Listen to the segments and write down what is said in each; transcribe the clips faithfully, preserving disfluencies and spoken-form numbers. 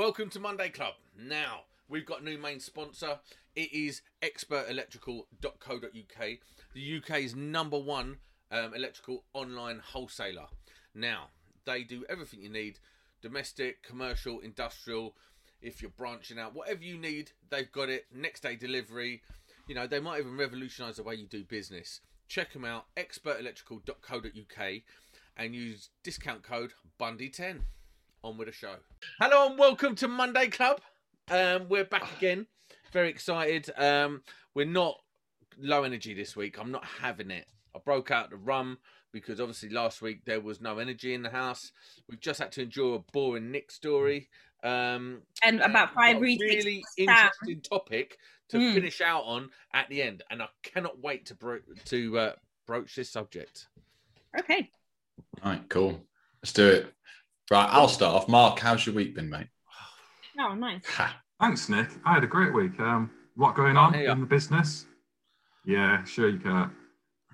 Welcome to Monday Club. Now, we've got a new main sponsor. It is expert electrical dot co dot U K, the U K's number one um, electrical online wholesaler. Now, they do everything you need, domestic, commercial, industrial. If you're branching out, whatever you need, they've got it. Next day delivery. You know, they might even revolutionise the way you do business. Check them out, expert electrical dot co dot U K, and use discount code Bundy ten. On with the show. Hello and welcome to Monday Club. Um, we're back again. Very excited. Um, we're not low energy this week. I'm not having it. I broke out the rum because obviously last week there was no energy in the house. We've just had to endure a boring Nick story. Um, and about five a really interesting topic to mm. finish out on at the end. And I cannot wait to, bro- to uh, broach this subject. Okay. All right, cool. Let's do it. Right, I'll start off. Mark, how's your week been, mate? Oh, nice. Ha. Thanks, Nick. I had a great week. Um, lot going on in up. the business? Yeah, sure you can. A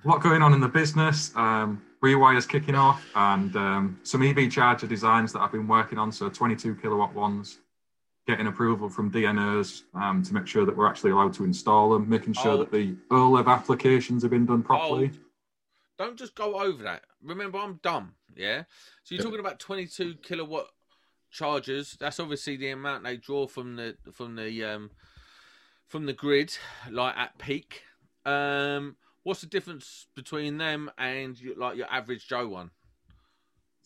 lot going on in the business. Um, Rewire's kicking off and um, some E V charger designs that I've been working on, so twenty-two kilowatt ones, getting approval from D N Os um, to make sure that we're actually allowed to install them, making sure oh. that the O L E V applications have been done properly. Oh. Don't just go over that. Remember, I'm dumb, yeah? So you're talking about twenty-two kilowatt chargers. That's obviously the amount they draw from the from the, um, from the grid, like at peak. Um, what's the difference between them and like your average Joe one?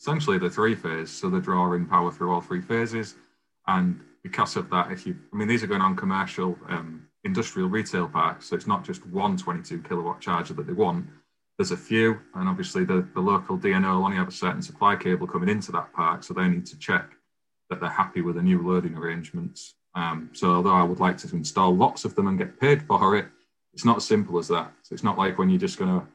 Essentially, they're three-phase, so they're drawing power through all three phases. And because of that, if you... I mean, these are going on commercial, um, industrial retail parks, so it's not just one twenty-two kilowatt charger that they want. There's a few, and obviously the, the local D N O will only have a certain supply cable coming into that park, so they need to check that they're happy with the new loading arrangements. Um, so although I would like to install lots of them and get paid for it, it's not as simple as that. So it's not like when you're just going to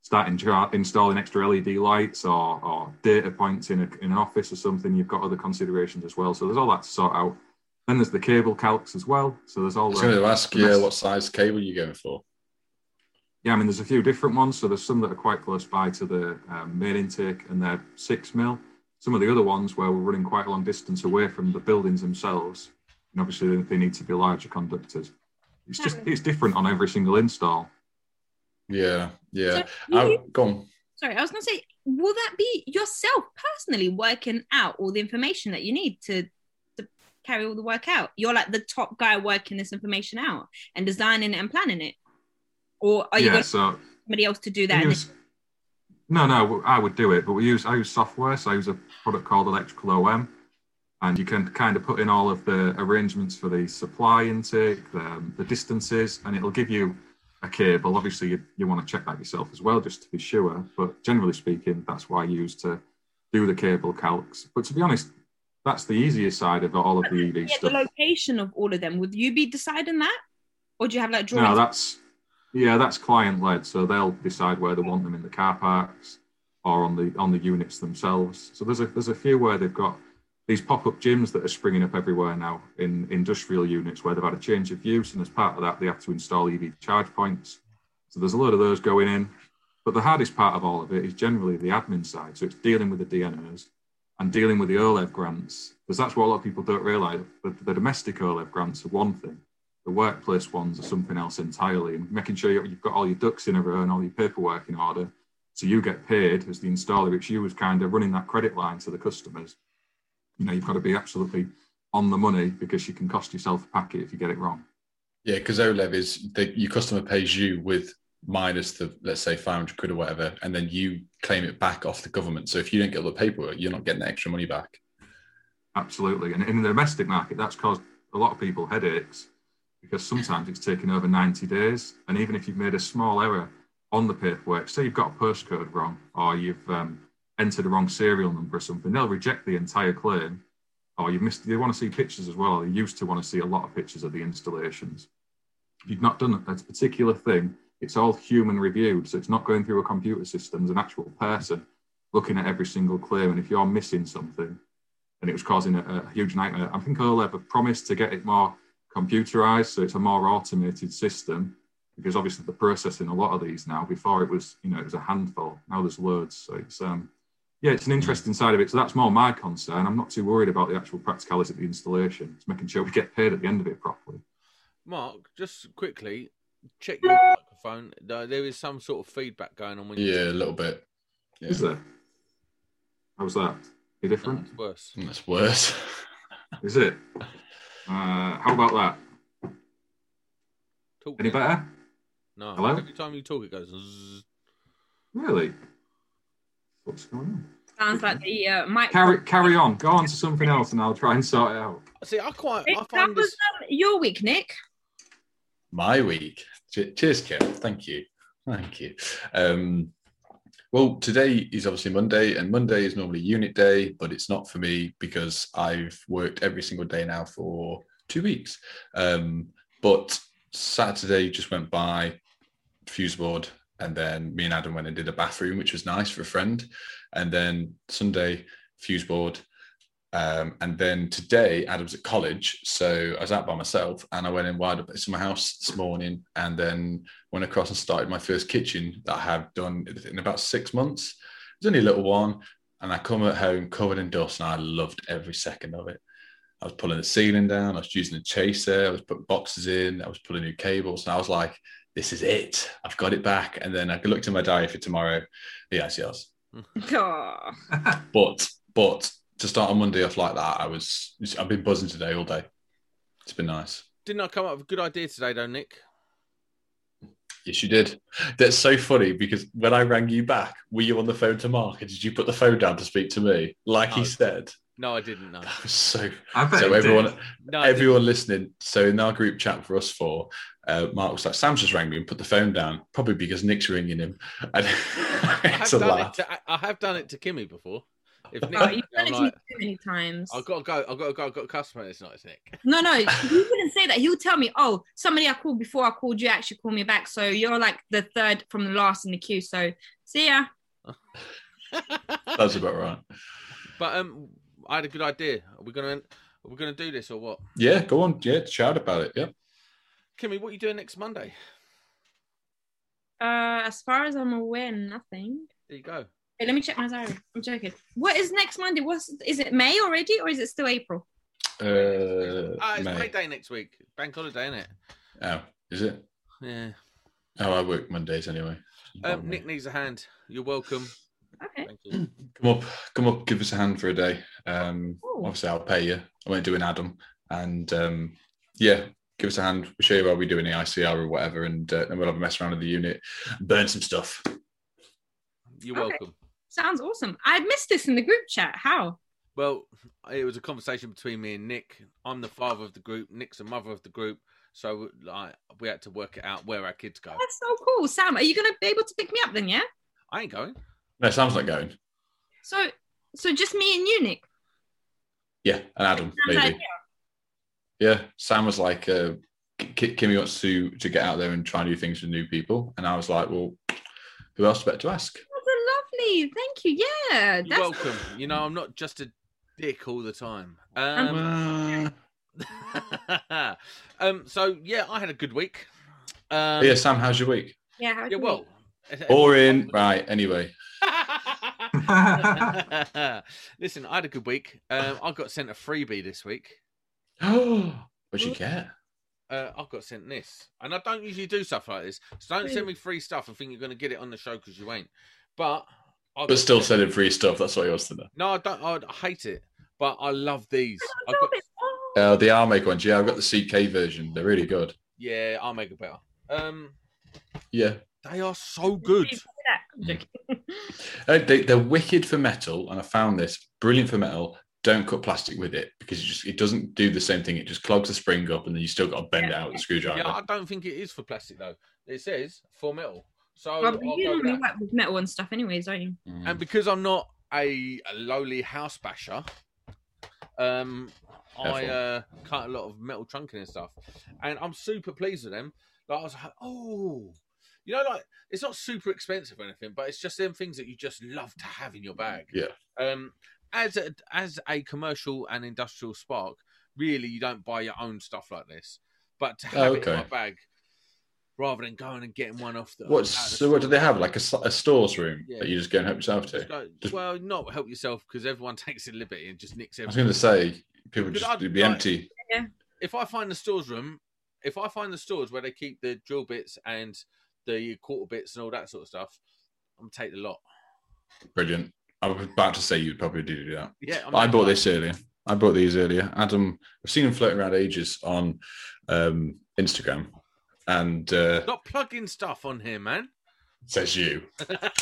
start in, installing extra L E D lights or, or data points in, a, in an office or something, you've got other considerations as well. So there's all that to sort out. Then there's the cable calcs as well. So there's all I was going to ask you, yeah, what size cable you're going for? Yeah, I mean, there's a few different ones. So there's some that are quite close by to the um, main intake and they're six mil. Some of the other ones where we're running quite a long distance away from the buildings themselves. And obviously they need to be larger conductors. It's just, it's different on every single install. Yeah, yeah. So I, you, go on. Sorry, I was going to say, will that be yourself personally working out all the information that you need to, to carry all the work out? You're like the top guy working this information out and designing it and planning it. Or are you yeah, going to so somebody else to do that? Use, no, no, I would do it, but we use I use software, so I use a product called Electrical O M, and you can kind of put in all of the arrangements for the supply intake, the, the distances, and it'll give you a cable. Obviously, you, you want to check that yourself as well, just to be sure, but generally speaking, that's what I use to do the cable calcs. But to be honest, that's the easier side of all of the E V stuff. The location of all of them, would you be deciding that? Or do you have like drawings? No, that's... Yeah, that's client-led, so they'll decide where they want them in the car parks or on the on the units themselves. So there's a there's a few where they've got these pop-up gyms that are springing up everywhere now in industrial units where they've had a change of use, and as part of that, they have to install E V charge points. So there's a load of those going in. But the hardest part of all of it is generally the admin side, so it's dealing with the D N Os and dealing with the O L E V grants, because that's what a lot of people don't realise. The, the domestic O L E V grants are one thing. The workplace ones are something else entirely, and making sure you've got all your ducks in a row and all your paperwork in order so you get paid as the installer. It's you as kind of running that credit line to the customers. You know, you've got to be absolutely on the money because you can cost yourself a packet if you get it wrong. Yeah, because O L E V is, the, your customer pays you with minus the, let's say, five hundred quid or whatever, and then you claim it back off the government. So if you don't get all the paperwork, you're not getting the extra money back. Absolutely. And in the domestic market, that's caused a lot of people headaches, because sometimes it's taken over ninety days. And even if you've made a small error on the paperwork, say you've got a postcode wrong or you've um, entered the wrong serial number or something, they'll reject the entire claim. Or you've missed, they want to see pictures as well. They used to want to see a lot of pictures of the installations. If you've not done that particular thing, it's all human reviewed. So it's not going through a computer system. There's an actual person looking at every single claim. And if you're missing something, and it was causing a, a huge nightmare, I think I'll ever promise to get it more computerized, so it's a more automated system, because obviously they're processing a lot of these now. Before it was, you know, it was a handful. Now there's loads. So it's um yeah, it's an interesting side of it. So that's more my concern. I'm not too worried about the actual practicalities of the installation. It's making sure we get paid at the end of it properly. Mark, just quickly, check your microphone. There is some sort of feedback going on. When you yeah, a little bit. Yeah. Is there? How's that? You're different? No, it's worse. That's worse. Is it? Uh, how about that? Talk Any better? It. No. Hello? Every time you talk, it goes zzz. Really? What's going on? Sounds like the uh, mic. Carry, carry on. Go on to something else, and I'll try and sort it out. See, I quite. I find that was this... um, your week, Nick. My week. Cheers, Kev. Thank you. Thank you. Um, well, today is obviously Monday, and Monday is normally unit day, but it's not for me because I've worked every single day now for two weeks. Um, but Saturday just went by, fuse board. And then me and Adam went and did a bathroom, which was nice for a friend. And then Sunday, fuse board. Um, and then today, Adam's at college. So I was out by myself and I went and wired up to my house this morning and then went across and started my first kitchen that I have done in about six months. It was only a little one. And I come at home covered in dust and I loved every second of it. I was pulling the ceiling down. I was using a chaser. I was putting boxes in. I was pulling new cables. And I was like, this is it. I've got it back. And then I looked in my diary for tomorrow. Yeah, it's yours. but but to start on Monday off like that, I was I've been buzzing today all day. It's been nice. Didn't I come up with a good idea today though, Nick? Yes, you did. That's so funny because when I rang you back, were you on the phone to Mark and did you put the phone down to speak to me? Like no. He said. No, I didn't. No. That was so. I bet so everyone, no, everyone listening. So in our group chat for us four, uh, Mark was like, "Sam's just rang me and put the phone down, probably because Nick's ringing him." And I, have done it to, I have done it to Kimmy before. If Nick, oh, you've done it to me too many times. I've got to go. I've got to go. I've got a customer. It's not. It's Nick. No, no, you wouldn't say that. He'll tell me, "Oh, somebody I called before I called you actually called me back." So you're like the third from the last in the queue. So see ya. That's about right. But um. I had a good idea. Are we gonna are we gonna do this or what? Yeah, go on. Yeah, shout about it. Yeah. Kimmy, what are you doing next Monday? Uh, as far as I'm aware, nothing. There you go. Wait, let me check my diary. I'm joking. What is next Monday? What's is it May already or is it still April? Uh, ah, it's May. May Day next week. Bank holiday, isn't it? Oh, is it? Yeah. Oh, I work Mondays anyway. Um, Nick needs a hand. You're welcome. Okay. Thank you. Come up, come up, give us a hand for a day. Um, obviously, I'll pay you. I won't do an Adam. And um, yeah, give us a hand. We'll show you how we do in the I C R or whatever, and uh, and we'll have a mess around with the unit, burn some stuff. You're okay. Welcome. Sounds awesome. I missed this in the group chat. How? Well, it was a conversation between me and Nick. I'm the father of the group. Nick's the mother of the group. So like, we had to work it out where our kids go. That's so cool, Sam. Are you going to be able to pick me up then? Yeah. I ain't going. No, Sam's not going. So, so just me and you, Nick. Yeah, and Adam Sam's maybe. Idea. Yeah, Sam was like, uh, K- Kimmy wants to to get out there and try new things with new people, and I was like, well, who else better to ask? That's lovely. Thank you. Yeah, you're that's... welcome. You know, I'm not just a dick all the time. Um, uh... um. So yeah, I had a good week. Um, yeah, Sam, how's your week? Yeah. How's yeah. Your well. Week? Boring. Right. Anyway. Listen, I had a good week. Um, I got sent a freebie this week. Oh, what'd you get? Uh, I got sent this, and I don't usually do stuff like this. So don't send me free stuff and think you're going to get it on the show because you ain't. But I but still sending free stuff. That's what you was to know. No, I don't. I hate it, but I love these. I love got... oh. uh, the R-Make ones. Yeah, I've got the C K version. They're really good. Yeah, R-Make are better. Um, yeah. They are so good. uh, they, they're wicked for metal, and I found this brilliant for metal. Don't cut plastic with it because it, just, it doesn't do the same thing. It just clogs the spring up, and then you still got to bend yeah. it out with a screwdriver. Yeah, I don't think it is for plastic though. It says for metal. So well, you normally work with metal and stuff, anyways, don't you? Mm. And because I'm not a, a lowly house basher, um, Careful. I uh, cut a lot of metal trunking and stuff, and I'm super pleased with them. Like I was like, oh. You know, like, it's not super expensive or anything, but it's just them things that you just love to have in your bag. Yeah. Um, as a, as a commercial and industrial spark, really, you don't buy your own stuff like this. But to have oh, okay. it in my bag, rather than going and getting one off the. What's, so what do they have? Like a, a stores room yeah. that you just go and help yourself to? Just go, just, well, not help yourself because everyone takes a liberty and just nicks everything. I was going to say, people just I'd, be like, empty. Yeah. If I find the stores room, if I find the stores where they keep the drill bits and the quarter bits and all that sort of stuff, I'm going to take the lot. Brilliant. I was about to say you'd probably do that. Yeah, I bought fine. this earlier. I bought these earlier. Adam, I've seen them floating around ages on um, Instagram. And uh, stop plugging stuff on here, man. Says you.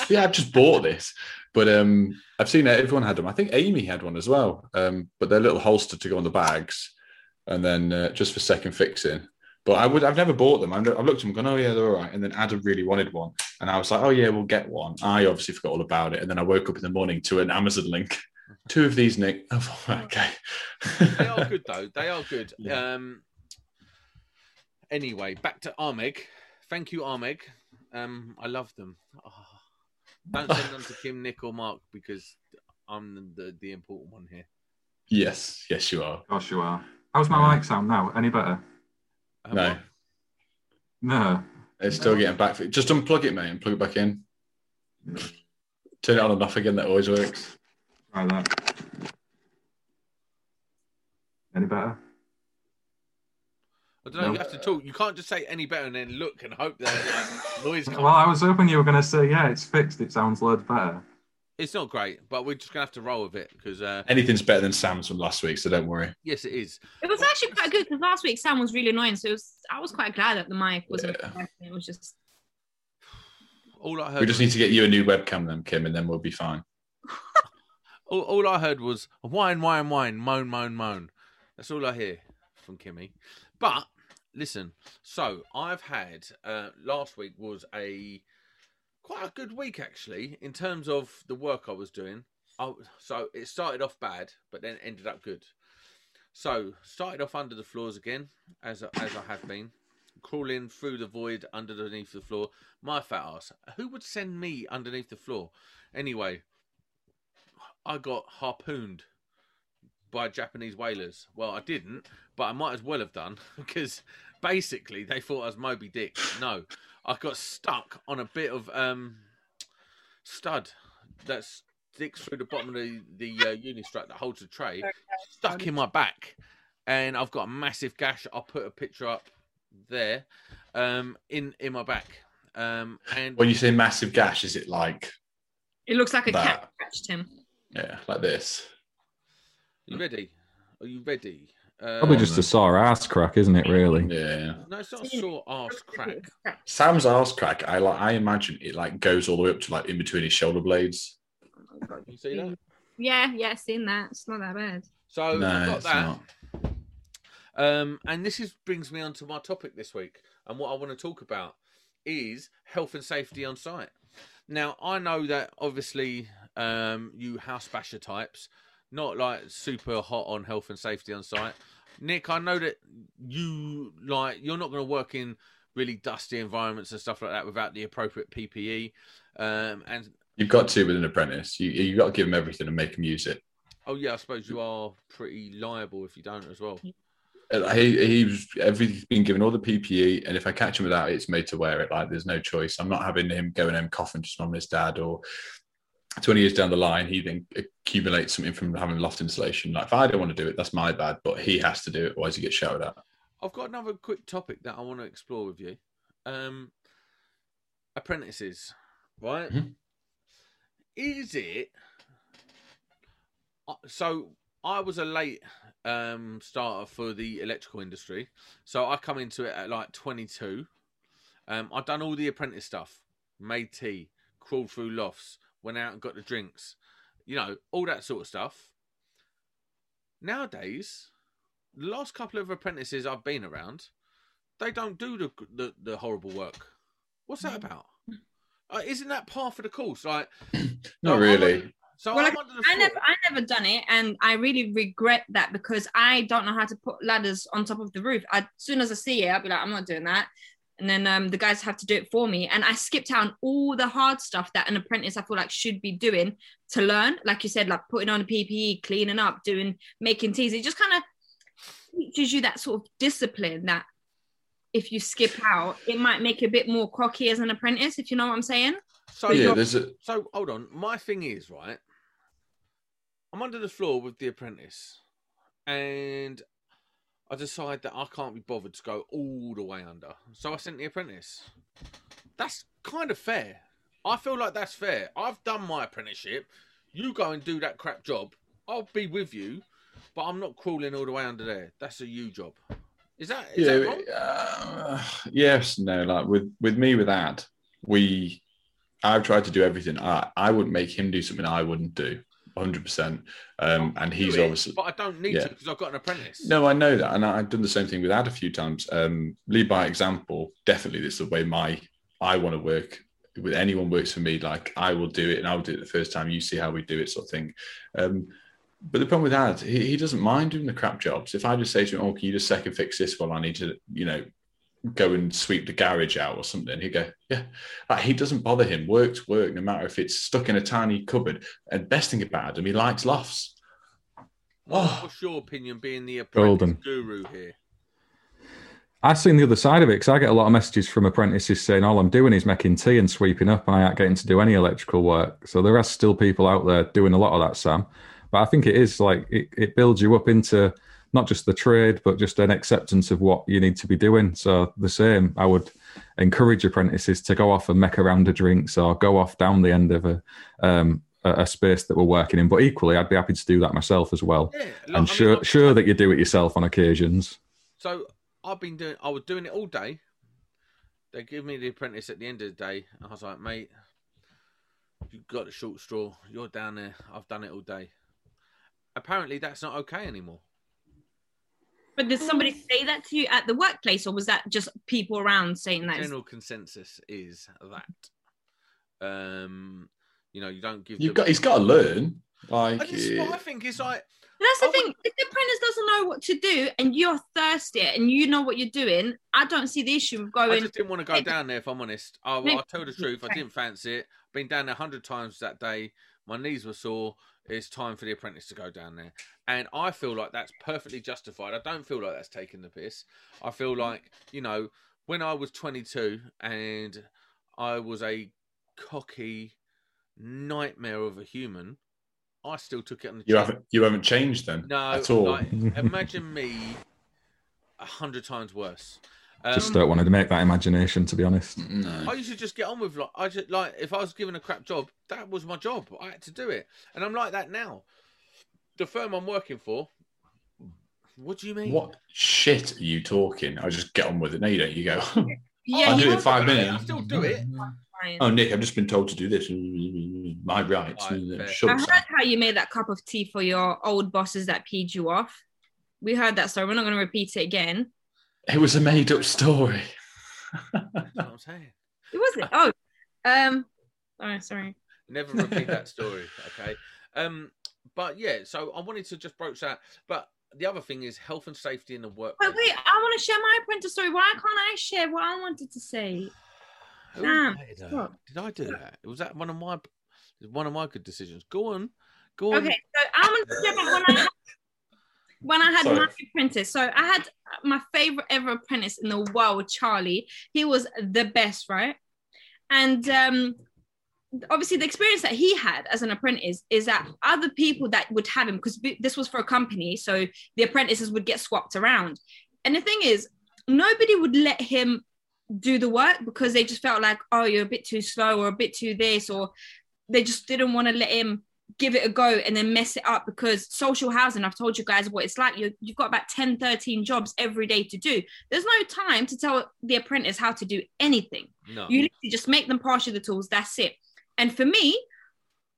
Yeah, I've just bought this. But um, I've seen that everyone had them. I think Amy had one as well. Um, but they're a little holster to go on the bags. And then uh, just for second fixing. But I would, I've never bought them. I've looked at them and gone, oh, yeah, they're all right. And then Adam really wanted one. And I was like, oh, yeah, we'll get one. I obviously forgot all about it. And then I woke up in the morning to an Amazon link. Two of these, Nick. Oh, okay. They are good, though. They are good. Yeah. Um, anyway, back to Armeg. Thank you, Armeg. Um, I love them. Oh, don't send them to Kim, Nick, or Mark because I'm the, the important one here. Yes. Yes, you are. Of course you are. How's my mic sound now? Any better? Um, no. What? No. It's still no. getting back. Just unplug it, mate, and plug it back in. Yeah. Turn it on and off again. That always works. Try that. Any better? I don't know. No. You have to talk. You can't just say any better and then look and hope that like, noise comes. Well, I was hoping you were going to say, yeah, it's fixed. It sounds loads better. It's not great, but we're just going to have to roll with it because uh... anything's better than Sam's from last week, so don't worry. Yes, it is. It was actually quite good because last week Sam was really annoying, so it was, I was quite glad that the mic wasn't. Yeah. It was just all I heard. We just need to get you a new webcam, then Kim, and then we'll be fine. all, all I heard was whine, whine, whine, moan, moan, moan. That's all I hear from Kimmy. But listen, so I've had uh, last week was a. Quite a good week, actually, in terms of the work I was doing. I, so it started off bad, but then ended up good. So started off under the floors again, as, as I have been. Crawling through the void underneath the floor. My fat ass. Who would send me underneath the floor? Anyway, I got harpooned by Japanese whalers. Well, I didn't, but I might as well have done, because basically they thought I was Moby Dick. No. I got stuck on a bit of um, stud that sticks through the bottom of the, the uh, Unistrut that holds the tray, stuck in my back. And I've got a massive gash. I'll put a picture up there um, in, in my back. Um, and when you say massive gash, is it like... It looks like a that. cat scratched him. Yeah, like this. You ready? Are you ready? Uh, Probably just a sore ass crack, isn't it? Really? Yeah. No, it's not a sore ass crack. Sam's ass crack. I like. I imagine it like goes all the way up to like in between his shoulder blades. You see that? Yeah, yeah, seen that. It's not that bad. So no, I've got that. Not. Um, and this is brings me on to my topic this week, and what I want to talk about is health and safety on site. Now I know that obviously um, you house basher types. Not like super hot on health and safety on site. Nick, I know that you like you're not going to work in really dusty environments and stuff like that without the appropriate P P E. Um, and you've got to with an apprentice. You you got to give them everything and make them use it. Oh yeah, I suppose you are pretty liable if you don't as well. He he's everything's been given all the P P E, and if I catch him without it, it's made to wear it. Like there's no choice. I'm not having him going home coughing just on his dad or. twenty years down the line, he then accumulates something from having loft insulation. Like, if I don't want to do it, that's my bad, but he has to do it, otherwise he gets shouted at. I've got another quick topic that I want to explore with you. Um, apprentices, right? Mm-hmm. Is it... So, I was a late um, starter for the electrical industry, so I come into it at, like, twenty-two. Um, I've done all the apprentice stuff. Made tea, crawled through lofts, went out and got the drinks, you know, all that sort of stuff. Nowadays, the last couple of apprentices I've been around, they don't do the the, the horrible work. What's that about? Uh, isn't that part of the course? Like, not really. Under, so well, like, I never, I never done it, and I really regret that because I don't know how to put ladders on top of the roof. I, as soon as I see it, I'll be like, I'm not doing that. And then um, the guys have to do it for me. And I skipped out on all the hard stuff that an apprentice, I feel like, should be doing to learn. Like you said, like putting on a P P E, cleaning up, doing, making teas. It just kind of teaches you that sort of discipline that if you skip out, it might make you a bit more cocky as an apprentice, if you know what I'm saying. So, yeah, there's a... so hold on. My thing is, right, I'm under the floor with the apprentice and I decide that I can't be bothered to go all the way under. So I sent the apprentice. That's kind of fair. I feel like that's fair. I've done my apprenticeship. You go and do that crap job. I'll be with you, but I'm not crawling all the way under there. That's a you job. Is that, is yeah, that wrong? Uh, yes, no. Like with, with me, with Ad, we, I've tried to do everything. I, I wouldn't make him do something I wouldn't do, one hundred percent. Um, and he's it, obviously... But I don't need yeah. to because I've got an apprentice. No, I know that. And I've done the same thing with Ad a few times. Um, lead by example. Definitely this is the way my I want to work with anyone works for me. Like, I will do it and I'll do it the first time. You see how we do it sort of thing. Um, But the problem with that, he, he doesn't mind doing the crap jobs. If I just say to him, oh, can you just second fix this while I need to, you know, go and sweep the garage out or something, he'd go, yeah. Like, he doesn't bother him. Work's work, no matter if it's stuck in a tiny cupboard. And best thing about him, he likes laughs. Oh. What's your opinion being the apprentice guru here? I've seen the other side of it because I get a lot of messages from apprentices saying all I'm doing is making tea and sweeping up and I ain't getting to do any electrical work. So there are still people out there doing a lot of that, Sam. But I think it is like it, it builds you up into not just the trade, but just an acceptance of what you need to be doing. So the same, I would encourage apprentices to go off and make a round of drinks or go off down the end of a um, a, a space that we're working in. But equally, I'd be happy to do that myself as well. Yeah, like, and sure, I mean, sure that you do it yourself on occasions. So I've been doing, I was doing it all day. They give me the apprentice at the end of the day. And I was like, mate, you've got a short straw. You're down there. I've done it all day. Apparently that's not okay anymore. But did somebody say that to you at the workplace, or was that just people around saying that? General consensus is that, um, you know, you don't give. You've got. He's got to learn. Like, I just, what I think is like. That's the I thing. Would... If the apprentice doesn't know what to do, and you're thirsty, and you know what you're doing, I don't see the issue of going. I just didn't want to go down there. If I'm honest, I, well, I'll tell the truth. I didn't fancy it. I've been down there a hundred times that day. My knees were sore. It's time for the apprentice to go down there. And I feel like that's perfectly justified. I don't feel like that's taking the piss. I feel like, you know, when I was twenty-two and I was a cocky nightmare of a human, I still took it on the chin. You haven't, you haven't changed then? No. At all. Like, imagine me a hundred times worse. Um, just don't want to make that imagination, to be honest. No. I used to just get on with, like, I just, like, if I was given a crap job, that was my job. I had to do it. And I'm like that now. The firm I'm working for, what do you mean? What shit are you talking? I just get on with it. No, you don't. You go, yeah, I'll do it in five minutes. I still do it. Oh, Nick, I've just been told to do this. My rights. Right, I heard how you made that cup of tea for your old bosses that peed you off. We heard that story. We're not going to repeat it again. It was a made-up story. That's what I'm saying. It wasn't. Oh, um, oh, sorry. Never repeat that story, okay? Um, but yeah, so I wanted to just broach that. But the other thing is health and safety in the workplace. Wait, wait, I want to share my apprentice story. Why can't I share what I wanted to say? Damn. Did I do that? Was that one of my one of my good decisions? Go on, go on. Okay, so I want to share about when I. When I had Sorry. my apprentice, so I had my favorite ever apprentice in the world, Charlie. He was the best, right? And um, obviously the experience that he had as an apprentice is that other people that would have him, because this was for a company, so the apprentices would get swapped around. And the thing is, nobody would let him do the work because they just felt like, oh, you're a bit too slow or a bit too this, or they just didn't want to let him give it a go and then mess it up, because social housing, I've told you guys what it's like. You're, you've got about ten, thirteen jobs every day to do. There's no time to tell the apprentice how to do anything. No. You literally just make them pass you the tools. That's it. And for me,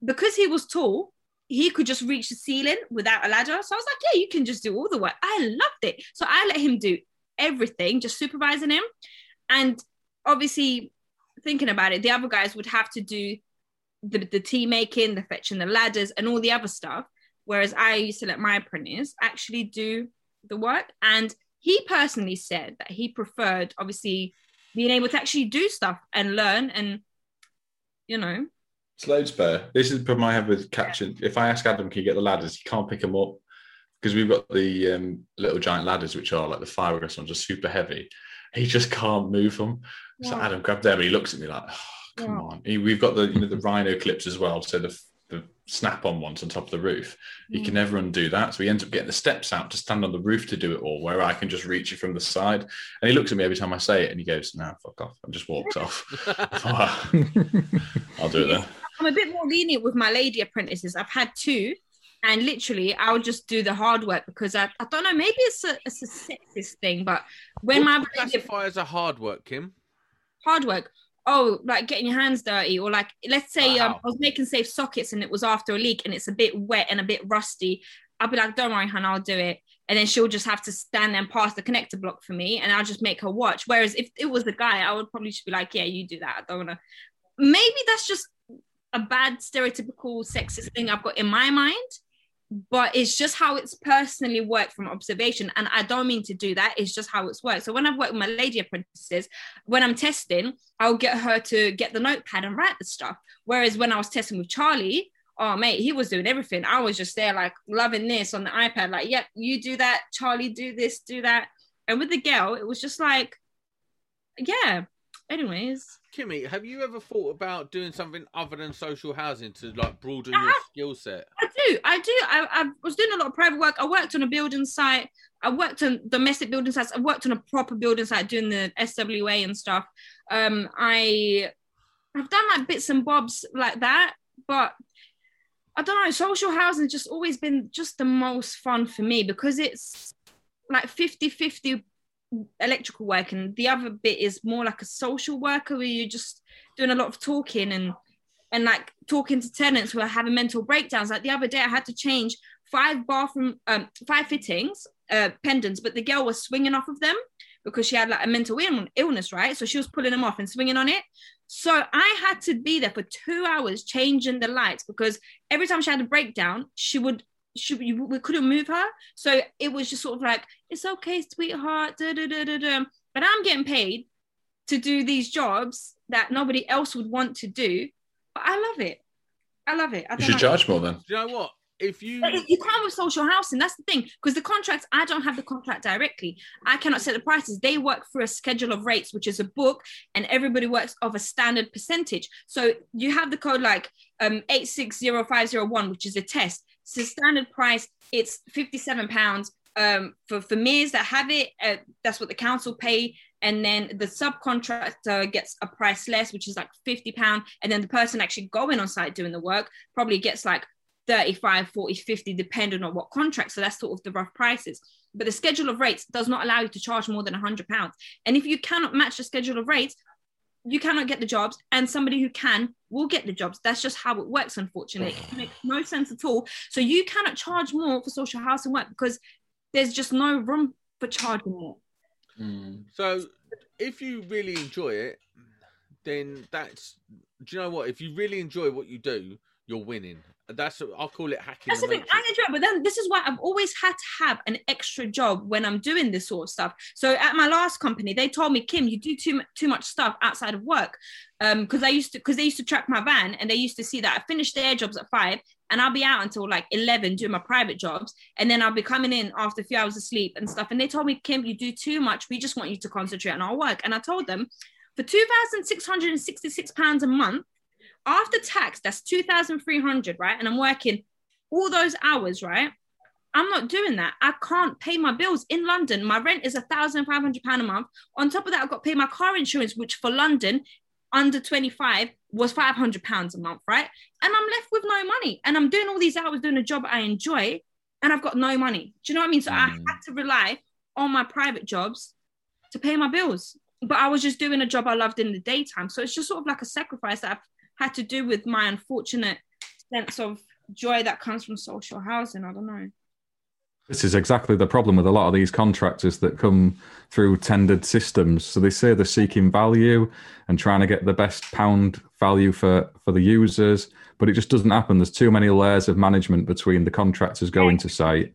because he was tall, he could just reach the ceiling without a ladder. So I was like, yeah, you can just do all the work. I loved it. So I let him do everything, just supervising him. And obviously thinking about it, the other guys would have to do The, the tea making, the fetching the ladders and all the other stuff. Whereas I used to let my apprentice actually do the work. And he personally said that he preferred, obviously, being able to actually do stuff and learn and, you know. It's loads better. This is the problem I have with catching. If I ask Adam, can you get the ladders? He can't pick them up because we've got the um, little giant ladders, which are like the fiberglass ones, are super heavy. he just can't move them. Yeah. So Adam, grab them. And he looks at me like, oh, come yeah. on. He, we've got the you know the Rhino clips as well. So the the snap-on ones on top of the roof. Mm. He can never undo that. So he ends up getting the steps out to stand on the roof to do it all, where I can just reach it from the side. And he looks at me every time I say it, and he goes, "No, nah, fuck off," and just walks off. I'll do it then. I'm a bit more lenient with my lady apprentices. I've had two. And literally, I'll just do the hard work because I, I don't know, maybe it's a, it's a sexist thing, but when what my... classify as a hard work, Kim? Hard work. Oh, like getting your hands dirty or like, let's say wow. um, I was making safe sockets and it was after a leak and it's a bit wet and a bit rusty. I'll be like, don't worry, hon, I'll do it. And then she'll just have to stand there and pass the connector block for me and I'll just make her watch. Whereas if it was a guy, I would probably just be like, yeah, you do that. I don't want to... Maybe that's just a bad stereotypical sexist thing I've got in my mind. But it's just how it's personally worked from observation. And I don't mean to do that. It's just how it's worked. So when I've worked with my lady apprentices, when I'm testing, I'll get her to get the notepad and write the stuff. Whereas when I was testing with Charlie, oh, mate, he was doing everything. I was just there like loving this on the iPad. Like, yep, you do that. Charlie, do this, do that. And with the girl, it was just like, yeah. Anyways. Kimmy, have you ever thought about doing something other than social housing to like broaden I, your skill set? I do. I do. I, I was doing a lot of private work. I worked on a building site. I worked on domestic building sites. I worked on a proper building site doing the S W A and stuff. Um, I, I've done like bits and bobs like that, but I don't know. Social housing has just always been just the most fun for me because it's like fifty-fifty electrical work, and the other bit is more like a social worker where you're just doing a lot of talking and and like talking to tenants who are having mental breakdowns. Like the other day I had to change five bathroom um five fittings uh pendants, but the girl was swinging off of them because she had like a mental illness, right? So she was pulling them off and swinging on it. So I had to be there for two hours changing the lights because every time she had a breakdown she would She, we couldn't move her, so it was just sort of like, it's okay, sweetheart, da, da, da, da, da. But I'm getting paid to do these jobs that nobody else would want to do, but I love it. I love it. I you should charge more then. Do you know what? If you but you can't with social housing, that's the thing, because the contracts, I don't have the contract directly. I cannot set the prices. They work through a schedule of rates, which is a book, and everybody works off a standard percentage. So you have the code like um eight six zero five zero one, which is a test. So standard price, it's fifty-seven pounds um, for, for M I Rs that have it. Uh, that's what the council pay. And then the subcontractor gets a price less, which is like fifty pounds. And then the person actually going on site doing the work probably gets like thirty-five, forty, fifty, depending on what contract. So that's sort of the rough prices. But the schedule of rates does not allow you to charge more than one hundred pounds. And if you cannot match the schedule of rates, you cannot get the jobs, and somebody who can will get the jobs. That's just how it works, unfortunately. It makes no sense at all. So you cannot charge more for social housing work because there's just no room for charging more. Mm. So if you really enjoy it, then that's, do you know what? If you really enjoy what you do, you're winning. That's, I'll call it hacking. That's the thing, I enjoy it, but then this is why I've always had to have an extra job when I'm doing this sort of stuff. So at my last company, they told me, Kim, you do too too much stuff outside of work, um, because I used to because they used to track my van and they used to see that I finished their jobs at five and I'll be out until like eleven doing my private jobs, and then I'll be coming in after a few hours of sleep and stuff. And they told me, Kim, you do too much. We just want you to concentrate on our work. And I told them, for two thousand six hundred and sixty six pounds a month. After tax, that's two thousand three hundred, right? And I'm working all those hours, right? I'm not doing that. I can't pay my bills in London. My rent is one thousand five hundred pounds a month. On top of that, I've got to pay my car insurance, which for London, under twenty-five, was five hundred pounds a month, right? And I'm left with no money. And I'm doing all these hours doing a job I enjoy, and I've got no money. Do you know what I mean? So mm. I had to rely on my private jobs to pay my bills. But I was just doing a job I loved in the daytime. So it's just sort of like a sacrifice that I've had to do with my unfortunate sense of joy that comes from social housing. I don't know. This is exactly the problem with a lot of these contractors that come through tendered systems. So they say they're seeking value and trying to get the best pound value for, for the users, but it just doesn't happen. There's too many layers of management between the contractors going to site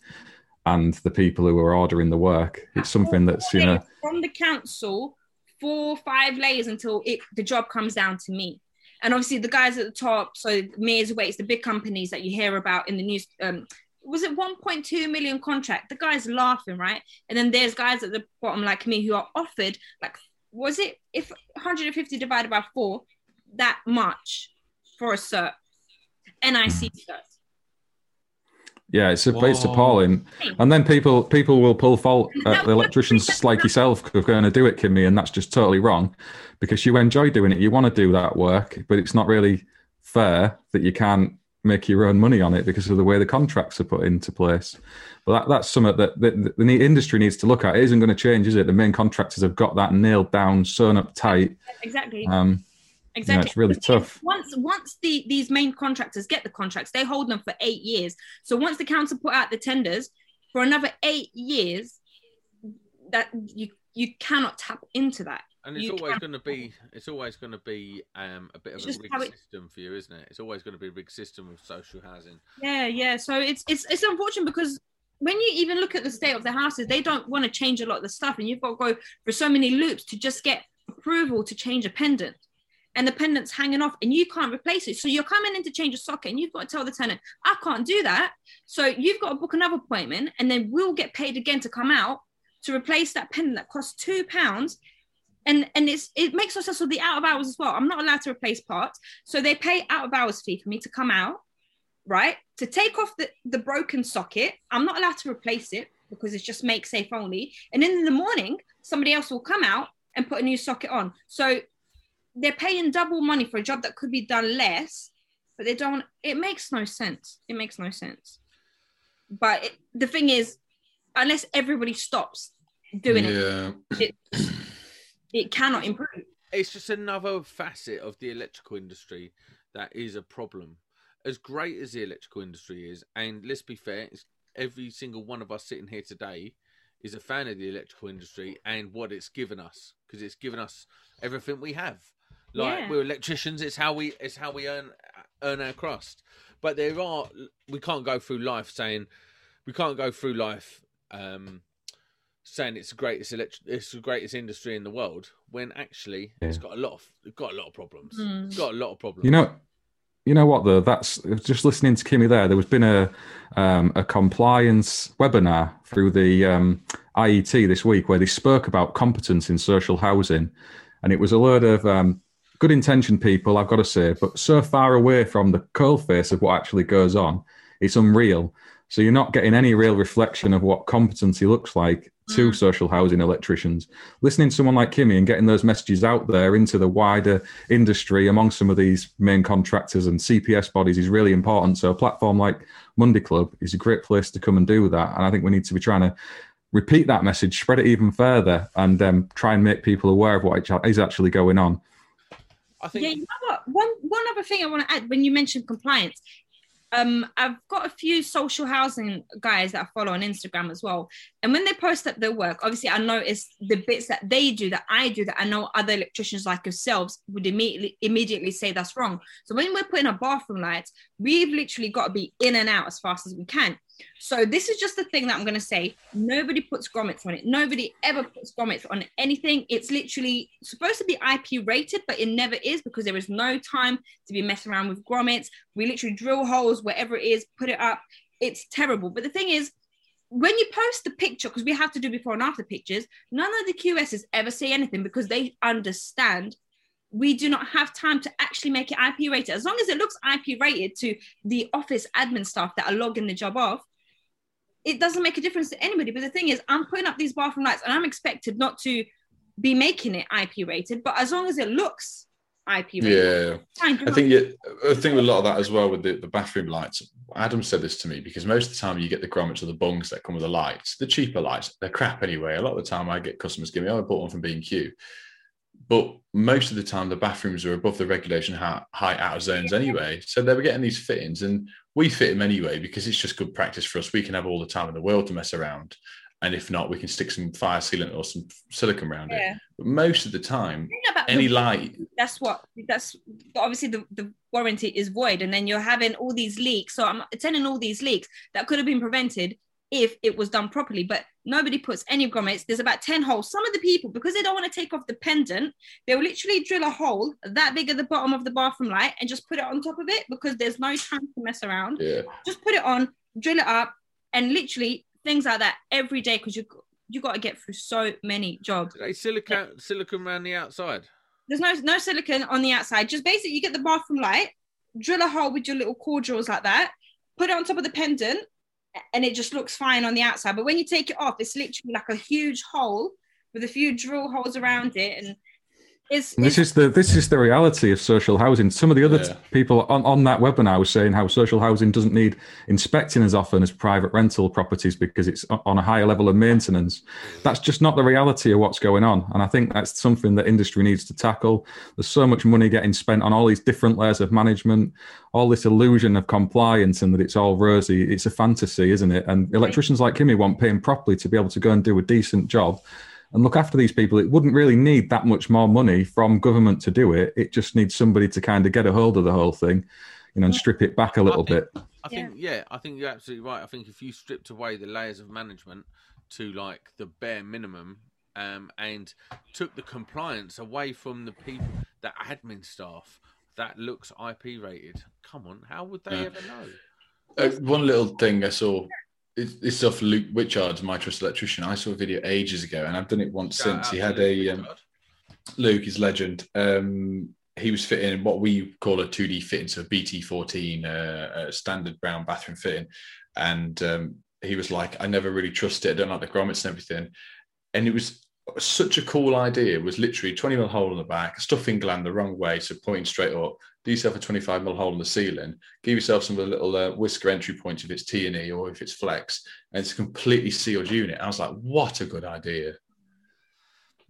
and the people who are ordering the work. It's something that's, you know... From the council, four or five layers until it, the job comes down to me. And obviously the guys at the top, so Mears Waits, the big companies that you hear about in the news, um, was it one point two million contract? The guy's laughing, right? And then there's guys at the bottom like me who are offered, like, was it if one hundred fifty divided by four, that much for a cert, N I C cert. Yeah, it's, it's appalling. And then people people will pull fault at the electricians like yourself who are going to do it, Kimmy, and that's just totally wrong because you enjoy doing it. You want to do that work, but it's not really fair that you can't make your own money on it because of the way the contracts are put into place. But that, that's something that the, the industry needs to look at. It isn't going to change, is it? The main contractors have got that nailed down, sewn up tight. Exactly. Um, Exactly. No, it's really tough. Once once the these main contractors get the contracts, they hold them for eight years. So once the council put out the tenders for another eight years, that you you cannot tap into that. And it's you always can. gonna be it's always gonna be um a bit of it's a rigged it, system for you, isn't it? It's always gonna be a rigged system of social housing. Yeah, yeah. So it's it's it's unfortunate because when you even look at the state of the houses, they don't want to change a lot of the stuff and you've got to go for so many loops to just get approval to change a pendant. And the pendant's hanging off and you can't replace it. So you're coming in to change a socket and you've got to tell the tenant, I can't do that. So you've got to book another appointment and then we'll get paid again to come out to replace that pendant that costs two pounds. And and it's it makes us also the out of hours as well. I'm not allowed to replace parts. So they pay out of hours fee for me to come out, right? To take off the, the broken socket. I'm not allowed to replace it because it's just make safe only. And then in the morning, somebody else will come out and put a new socket on. So they're paying double money for a job that could be done less, but they don't, it makes no sense. It makes no sense. But it, the thing is, unless everybody stops doing yeah. it, it, it cannot improve. It's just another facet of the electrical industry that is a problem. As great as the electrical industry is, and let's be fair, it's every single one of us sitting here today is a fan of the electrical industry and what it's given us, because it's given us everything we have. Like yeah. we're electricians, it's how we it's how we earn earn our crust. But there are we can't go through life saying we can't go through life um, saying it's the greatest elect- it's the greatest industry in the world when actually yeah. it's got a lot of it's got a lot of problems. Mm. It's got a lot of problems. You know, you know what though? That's just listening to Kimmy there. There was been a um, a compliance webinar through the um, I E T this week where they spoke about competence in social housing, and it was a load of um, good intention people, I've got to say, but so far away from the cold face of what actually goes on, it's unreal. So you're not getting any real reflection of what competency looks like to social housing electricians. Listening to someone like Kimmy and getting those messages out there into the wider industry among some of these main contractors and C P S bodies is really important. So a platform like Monday Club is a great place to come and do that. And I think we need to be trying to repeat that message, spread it even further, and um, try and make people aware of what is actually going on. I think yeah, you know what? One one other thing I want to add when you mentioned compliance, um, I've got a few social housing guys that I follow on Instagram as well. And when they post up their work, obviously I notice the bits that they do, that I do, that I know other electricians like yourselves would immediately immediately say that's wrong. So when we're putting up bathroom lights, we've literally got to be in and out as fast as we can. So this is just the thing that I'm going to say. Nobody puts grommets on it. Nobody ever puts grommets on anything. It's literally supposed to be I P rated, but it never is because there is no time to be messing around with grommets. We literally drill holes wherever it is, put it up. It's terrible. But the thing is, when you post the picture, because we have to do before and after pictures, none of the Q S's ever say anything because they understand we do not have time to actually make it I P rated. As long as it looks I P rated to the office admin staff that are logging the job off, it doesn't make a difference to anybody. But the thing is, I'm putting up these bathroom lights and I'm expected not to be making it I P rated, but as long as it looks I P rated. Yeah, I think you, I think with a lot of that as well with the, the bathroom lights, Adam said this to me, because most of the time you get the grommets or the bungs that come with the lights, the cheaper lights, they're crap anyway. A lot of the time I get customers give me, oh, I bought one from B and Q. But most of the time the bathrooms are above the regulation height out of zones anyway. So they were getting these fittings and we fit them anyway because it's just good practice for us. We can have all the time in the world to mess around. And if not, we can stick some fire sealant or some silicone around yeah. it. But most of the time, any the, light... That's what... That's obviously, the, the warranty is void and then you're having all these leaks. So I'm attending all these leaks that could have been prevented if it was done properly, but nobody puts any grommets. There's about ten holes. Some of the people, because they don't want to take off the pendant, they'll literally drill a hole that big at the bottom of the bathroom light and just put it on top of it because there's no time to mess around. Yeah. Just put it on, drill it up, and literally things like that every day, because you you got to get through so many jobs. Like silicon, yeah. silicon around the outside. There's no no silicon on the outside. Just basically, you get the bathroom light, drill a hole with your little core drills like that, put it on top of the pendant, and it just looks fine on the outside. But when you take it off, it's literally like a huge hole with a few drill holes around it, and it's, and this it's, is the this is the reality of social housing. Some of the other yeah. t- people on, on that webinar were saying how social housing doesn't need inspecting as often as private rental properties because it's on a higher level of maintenance. That's just not the reality of what's going on, and I think that's something that industry needs to tackle. There's so much money getting spent on all these different layers of management, all this illusion of compliance and that it's all rosy. It's a fantasy, isn't it? And electricians like Kimmy want paying properly to be able to go and do a decent job and look after these people. It wouldn't really need that much more money from government to do it. It just needs somebody to kind of get a hold of the whole thing, you know, and strip it back a little I think, bit. I think, yeah. yeah, I think you're absolutely right. I think if you stripped away the layers of management to like the bare minimum, um, and took the compliance away from the people, the admin staff that looks I P rated, come on, how would they yeah. ever know? Uh, one little thing I saw. It's off Luke Wichard, my trusted electrician. I saw a video ages ago, and I've done it once yeah, since. He had a um, Luke, he's legend. Um, he was fitting what we call a two D fitting, so B T fourteen, uh, a standard brown bathroom fitting. And um, he was like, I never really trust it. I don't like the grommets and everything. And it was such a cool idea. It was literally a twenty mil hole in the back, stuffing gland the wrong way, so pointing straight up. Do yourself a twenty-five mil hole in the ceiling, give yourself some of the little uh, whisker entry points if it's T and E or if it's flex, and it's a completely sealed unit. I was like, what a good idea.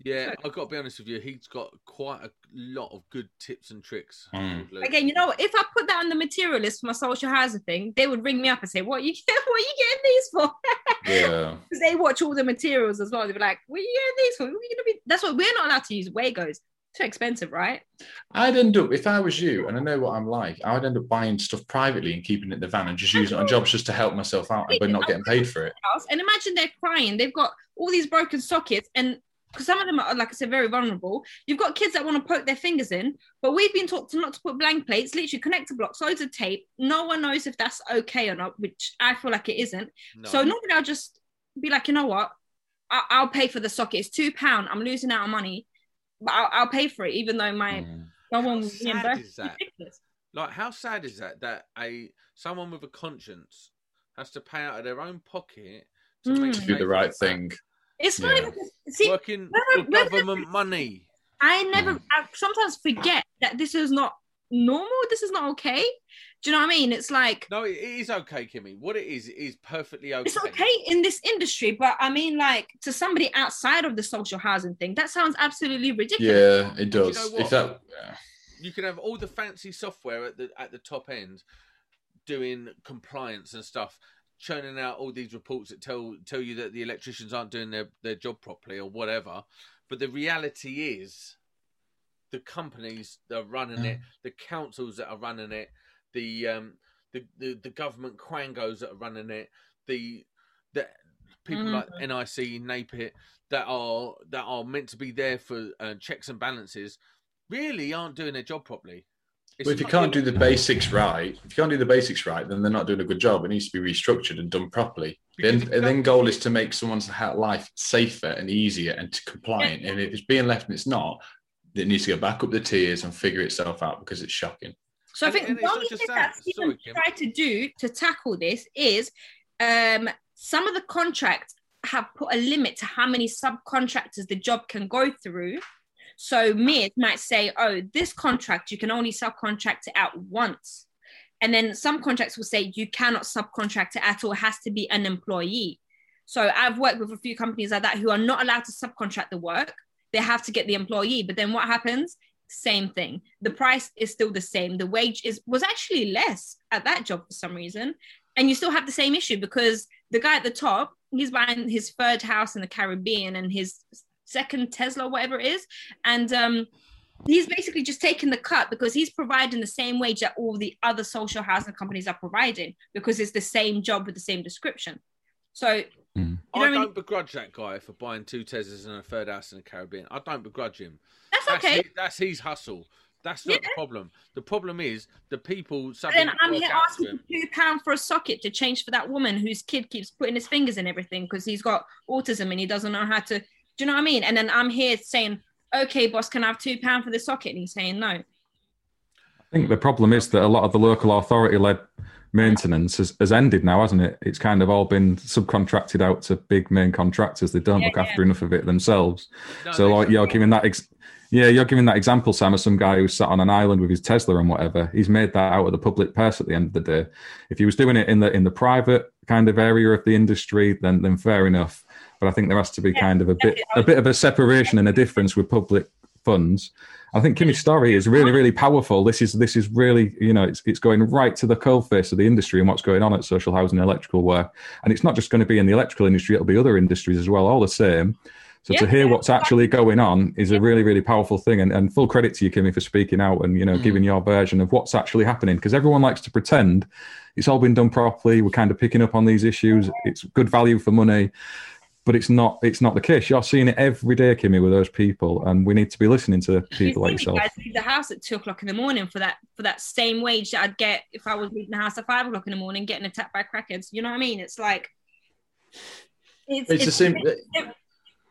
Yeah, I've got to be honest with you, he's got quite a lot of good tips and tricks. Mm. Again, you know what? If I put that on the material list for my social housing thing, they would ring me up and say, what are you, what are you getting these for? Yeah. Because they watch all the materials as well. They'd be like, what are you getting these for? We're gonna be... That's what we're not allowed to use Wagos. Too expensive, right? I'd end up, if I was you, and I know what I'm like, I would end up buying stuff privately and keeping it in the van and just using it on jobs just to help myself out, but not getting paid for it. And imagine they're crying. They've got all these broken sockets, and because some of them are, like I said, very vulnerable. You've got kids that want to poke their fingers in, but we've been taught to not to put blank plates, literally connector blocks, loads of tape. No one knows if that's okay or not, which I feel like it isn't. No. So normally I'll just be like, you know what? I- I'll pay for the socket. It's two pounds. I'm losing out on money. But I'll, I'll pay for it, even though my mm. no one was reimbursed. Like, how sad is that? That a someone with a conscience has to pay out of their own pocket to mm. make to do the right thing. It's yeah. funny because see, working for government never, money. I never. Mm. I sometimes forget that this is not normal. This is not okay. Do you know what I mean? It's like no, it is okay, Kimmy. What it is is perfectly okay. It's okay in this industry, but I mean, like to somebody outside of the social housing thing, that sounds absolutely ridiculous. Yeah, it does. You know what? If that, yeah. You can have all the fancy software at the at the top end, doing compliance and stuff, churning out all these reports that tell tell you that the electricians aren't doing their, their job properly or whatever. But the reality is, the companies that are running yeah. it, the councils that are running it, the um the, the, the government quangos that are running it, the the people mm. like N I C, NAPIT that are that are meant to be there for uh, checks and balances, really aren't doing their job properly. It's well, if you can't do the basics right, if you can't do the basics right, then they're not doing a good job. It needs to be restructured and done properly. The end, the end goal is to make someone's life safer and easier and to compliant. Yeah. And if it's being left and it's not, it needs to go back up the tiers and figure itself out because it's shocking. So I think one thing that Stephen tried to do to tackle this is um, some of the contracts have put a limit to how many subcontractors the job can go through. So M I D might say, oh, this contract, you can only subcontract it out once. And then some contracts will say you cannot subcontract it at all. It has to be an employee. So I've worked with a few companies like that who are not allowed to subcontract the work. They have to get the employee. But then what happens? Same thing. The price is still the same. The wage is was actually less at that job for some reason. And you still have the same issue because the guy at the top, he's buying his third house in the Caribbean and his second Tesla, whatever it is. And um, he's basically just taking the cut because he's providing the same wage that all the other social housing companies are providing because it's the same job with the same description. So mm. I don't really... begrudge that guy for buying two Teslas and a third house in the Caribbean. I don't begrudge him. That's okay. That's his, that's his hustle. That's not yeah. the problem. The problem is the people. Then I'm here asking two pounds for a socket to change for that woman whose kid keeps putting his fingers in everything because he's got autism and he doesn't know how to. Do you know what I mean? And then I'm here saying, okay, boss, can I have two pounds for the socket? And he's saying no. I think the problem is that a lot of the local authority-led maintenance has, has ended now, hasn't it? It's kind of all been subcontracted out to big main contractors. They don't yeah, look yeah. after enough of it themselves. No, so like, you're giving that... Ex- Yeah, you're giving that example, Sam, of some guy who sat on an island with his Tesla and whatever. He's made that out of the public purse at the end of the day. If he was doing it in the in the private kind of area of the industry, then then fair enough. But I think there has to be yeah, kind of a bit a bit of a separation and a difference with public funds. I think Kimmy's story is really, really powerful. This is this is really, you know, it's it's going right to the coalface of the industry and what's going on at social housing and electrical work. And it's not just going to be in the electrical industry, it'll be other industries as well, all the same. So yeah, to hear what's actually going on is yeah. a really, really powerful thing. And, and full credit to you, Kimmy, for speaking out and, you know, mm. giving your version of what's actually happening. Because everyone likes to pretend it's all been done properly. We're kind of picking up on these issues. Yeah. It's good value for money. But it's not it's not the case. You're seeing it every day, Kimmy, with those people. And we need to be listening to people like yourself. You guys leave the house at two o'clock in the morning for that for that same wage that I'd get if I was leaving the house at five o'clock in the morning getting attacked by crackheads. You know what I mean? It's like... It's, it's, it's the same... It's, it's,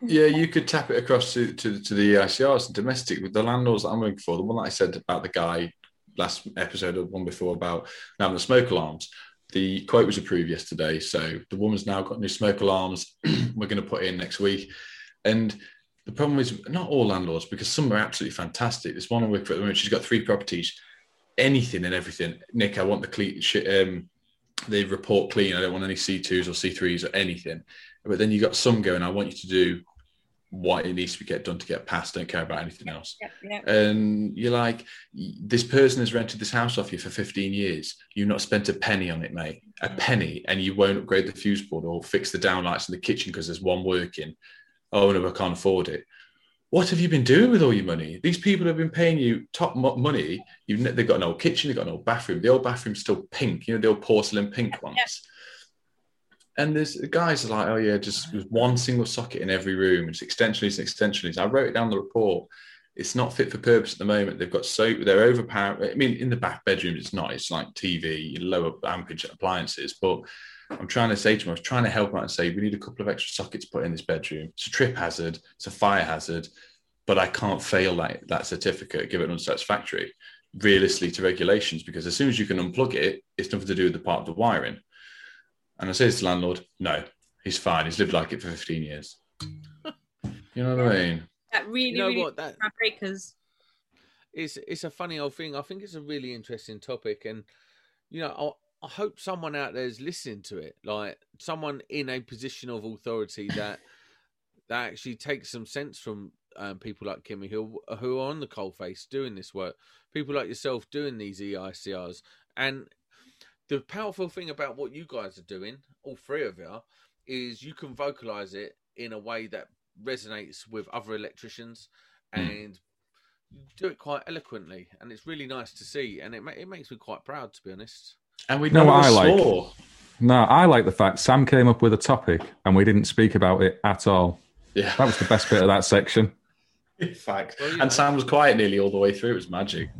Yeah, you could tap it across to, to, to the I C Rs and domestic with the landlords that I'm looking for. The one that I said about the guy last episode or one before about having the smoke alarms. The quote was approved yesterday. So the woman's now got new smoke alarms. We're going to put in next week. And the problem is not all landlords, because some are absolutely fantastic. There's one I work for at the moment. She's got three properties, anything and everything. Nick, I want the clean shit. Um, They report clean. I don't want any C twos or C threes or anything. But then you got some going, I want you to do what it needs to get done to get past. Don't care about anything else. Yep, yep. And you're like, this person has rented this house off you for fifteen years. You've not spent a penny on it, mate. A penny. And you won't upgrade the fuse board or fix the downlights in the kitchen because there's one working. Oh, no, I can't afford it. What have you been doing with all your money? These people have been paying you top money. You've, they've got an old kitchen, they've got an old bathroom. The old bathroom's still pink, you know, the old porcelain pink yeah, ones. Yeah. And there's the guys are like, oh yeah, just one single socket in every room. It's extension leads and extension leads. I wrote it down in the report. It's not fit for purpose at the moment. They've got so, they're overpowered. I mean, in the back bedrooms, it's not. It's like T V, lower ampage appliances, but... I'm trying to say to him, I was trying to help out and say, we need a couple of extra sockets put in this bedroom. It's a trip hazard. It's a fire hazard, but I can't fail that, that certificate, give it an unsatisfactory, realistically to regulations, because as soon as you can unplug it, it's nothing to do with the part of the wiring. And I say this to the landlord, no, he's fine. He's lived like it for fifteen years. You know what I mean? That really, you know really what, that... breakers. It's, it's a funny old thing. I think it's a really interesting topic. And, you know, I'll, I hope someone out there is listening to it, like someone in a position of authority that that actually takes some sense from um, people like Kimmy who, who are on the coalface doing this work, people like yourself doing these E I C Rs. And the powerful thing about what you guys are doing, all three of you, is you can vocalise it in a way that resonates with other electricians and do it quite eloquently. And it's really nice to see. And it ma- it makes me quite proud, to be honest. And we know what I like. Saw. No, I like the fact Sam came up with a topic and we didn't speak about it at all. Yeah, that was the best bit of that section. In fact, well, and know. Sam was quiet nearly all the way through. It was magic.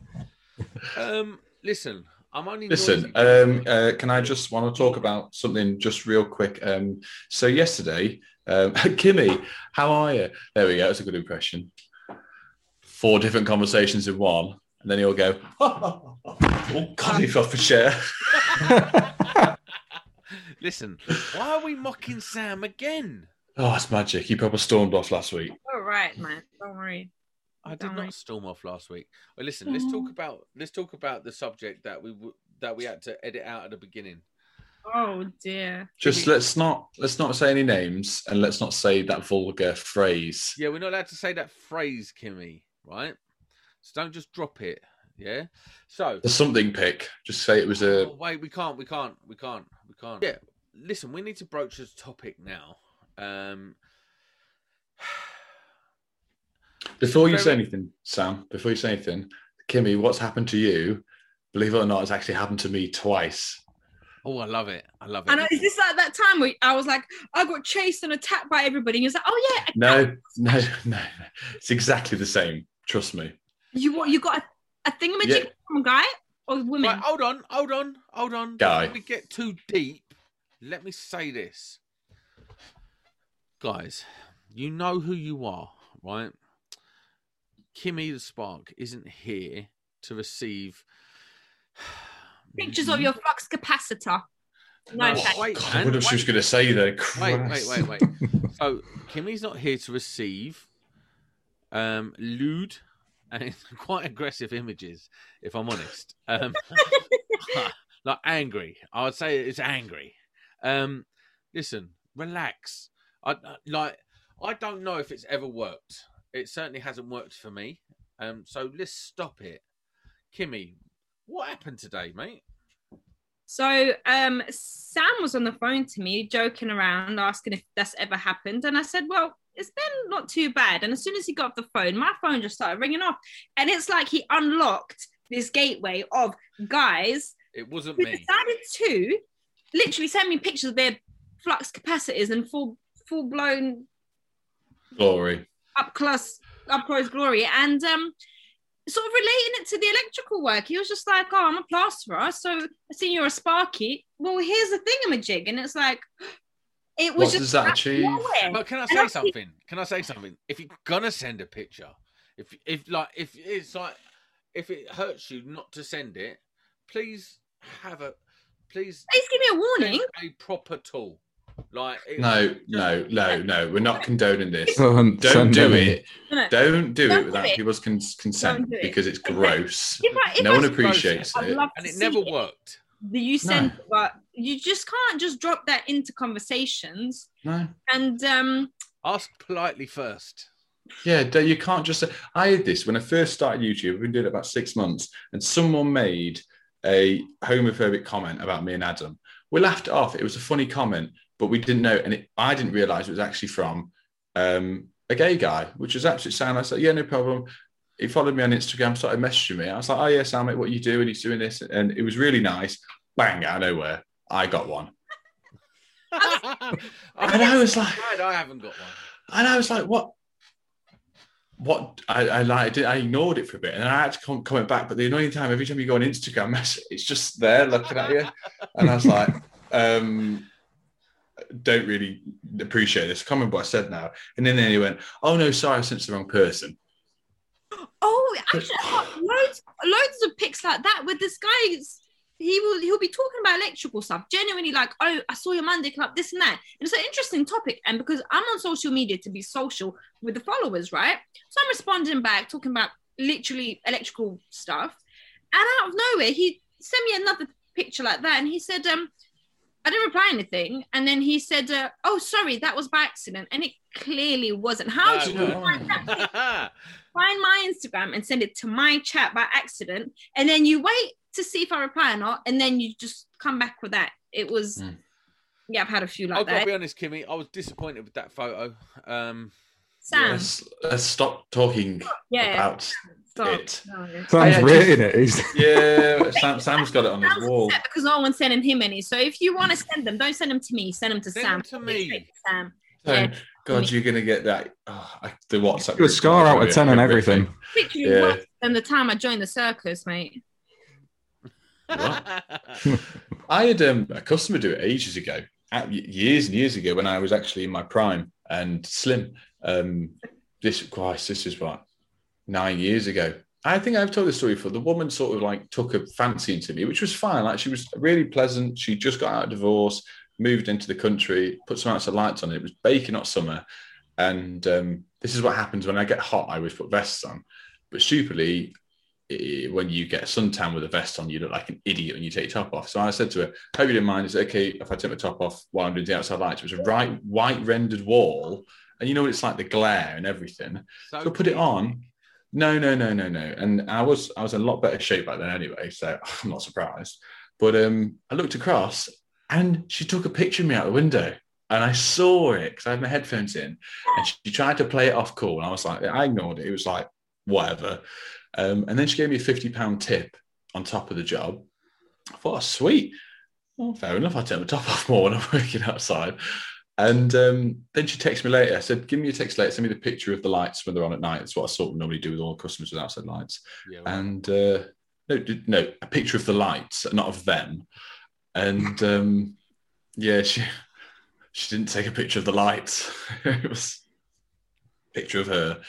Um, listen, I'm only listen. Um, uh, can I just want to talk about something just real quick? Um, so yesterday, um, Kimmy, how are you? There we go. That's a good impression. Four different conversations in one. And then he'll go, oh, oh, oh, oh God, he fell off a chair. Listen, why are we mocking Sam again? Oh, it's magic. He probably stormed off last week. All right, man. Don't worry. I did Don't not worry. storm off last week. Well, listen, oh. let's talk about let's talk about the subject that we that we had to edit out at the beginning. Oh dear. Just let's not let's not say any names and let's not say that vulgar phrase. Yeah, we're not allowed to say that phrase, Kimmy. Right. So don't just drop it, yeah? So... The something pick. Just say it was a... Oh, wait, we can't, we can't, we can't, we can't. Yeah, listen, we need to broach this topic now. Um... Before you very... say anything, Sam, before you say anything, Kimmy, what's happened to you, believe it or not, it's actually happened to me twice. Oh, I love it. I love it. And is this like that time where I was like, I got chased and attacked by everybody? And he was like, oh, yeah. No, no, no, no. It's exactly the same. Trust me. You what? You got a thingamajig yeah. from a guy or women? Right, hold on, hold on, hold on. Guy. Before we get too deep, let me say this. Guys, you know who you are, right? Kimmy the Spark isn't here to receive pictures of your flux capacitor. No, no, wait, God, I wonder what she was going to say there. Christ. Wait, wait, wait, wait. So Kimmy's not here to receive um, lewd and quite aggressive images, if I'm honest. Um, like angry. I would say it's angry. Um, listen, relax. I like. I don't know if it's ever worked. It certainly hasn't worked for me. Um, so let's stop it. Kimmy, what happened today, mate? So um, Sam was on the phone to me, joking around, asking if that's ever happened. And I said, well, it's been not too bad. And as soon as he got off the phone, my phone just started ringing off. And it's like he unlocked this gateway of guys. It wasn't who me. Decided to literally send me pictures of their flux capacitors and full, full-blown... glory. Up-close, up-close glory. And... um. sort of relating it to the electrical work. He was just like, oh, I'm a plasterer, so I seen you're a sparky. Well, here's the thingamajig. And it's like, it was what just... What does that achieve? But can I say and something? I... Can I say something? If you're going to send a picture, if if like if it's like, if it hurts you not to send it, please have a... Please... Please give me a warning. A proper tool. Like it, no, no, no, no. We're not condoning this. Don't do it. Don't do it without people's consent because it's gross. If I, if no I one appreciates it, it. And it never it. worked. You send, no. But you just can't just drop that into conversations. No. And um, ask politely first. Yeah, you can't just. Say, I had this when I first started YouTube. I've been doing it about six months, and someone made a homophobic comment about me and Adam. We laughed it off. It was a funny comment. But we didn't know, and it, I didn't realise it was actually from um, a gay guy, which was absolutely Sam. I said, yeah, no problem. He followed me on Instagram, started messaging me. I was like, oh, yeah, Sam, mate, what you do? And he's doing this. And it was really nice. Bang, out of nowhere, I got one. and I was like... I haven't got one. And I was like, what? What I, I like, I ignored it for a bit, and I had to come comment back. But the annoying time, every time you go on Instagram message, it's just there looking at you. And I was like... um don't really appreciate this. I can't remember what I said now. And then he went, oh, no, sorry, I sent the wrong person. Oh, actually, I've got loads, loads of pics like that with this guy. He will, he'll be talking about electrical stuff, genuinely like, oh, I saw your Monday club, this and that. And it's an interesting topic. And because I'm on social media to be social with the followers, right? So I'm responding back, talking about literally electrical stuff. And out of nowhere, he sent me another picture like that. And he said, um, I didn't reply anything. And then he said, uh, oh, sorry, that was by accident. And it clearly wasn't. How no, do you no. find that? Find my Instagram and send it to my chat by accident. And then you wait to see if I reply or not. And then you just come back with that. It was, mm. yeah, I've had a few like I've that. I've got to be honest, Kimmy, I was disappointed with that photo. Um, Sam. Let's, let's stop talking yeah. about Stop. it. No. Sam's I, written just, it. He's... Yeah, Sam, Sam's got it on Sam's his wall. Because no one's sending him any. So if you want to send them, don't send them to me. Send them to send Sam. Them to me. Sam. So, yeah, God, me. You're going to get that. Oh, the WhatsApp. You're scar out of ten on everything. Literally yeah. worse than the time I joined the circus, mate. What? I had um, a customer do it ages ago, years and years ago, when I was actually in my prime and slim. Um, this, Christ, this is what. Nine years ago. I think I've told this story before. The woman sort of like took a fancy into me, which was fine. Like she was really pleasant. She just got out of divorce, moved into the country, put some outside lights on it. It was baking hot summer. And um, this is what happens when I get hot, I always put vests on. But stupidly, it, when you get a suntan with a vest on, you look like an idiot when you take your top off. So I said to her, hope you didn't mind. Is it okay if I take my top off while I'm doing the outside lights? It was a right white rendered wall. And you know what it's like, the glare and everything. So, so I put it on. No, no, no, no, no. And I was I was in a lot better shape back then anyway, so I'm not surprised. But um, I looked across and she took a picture of me out the window and I saw it because I had my headphones in and she tried to play it off cool. And I was like, I ignored it. It was like, whatever. Um, and then she gave me a fifty pound tip on top of the job. I thought, oh, sweet. Well, fair enough. I turn my top off more when I'm working outside. And um, then she texted me later. I said, give me a text later. Send me the picture of the lights when they're on at night. It's what I sort of normally do with all customers with outside lights. Yeah, well. And uh, no, no, a picture of the lights, not of them. And um, yeah, she she didn't take a picture of the lights. It was a picture of her.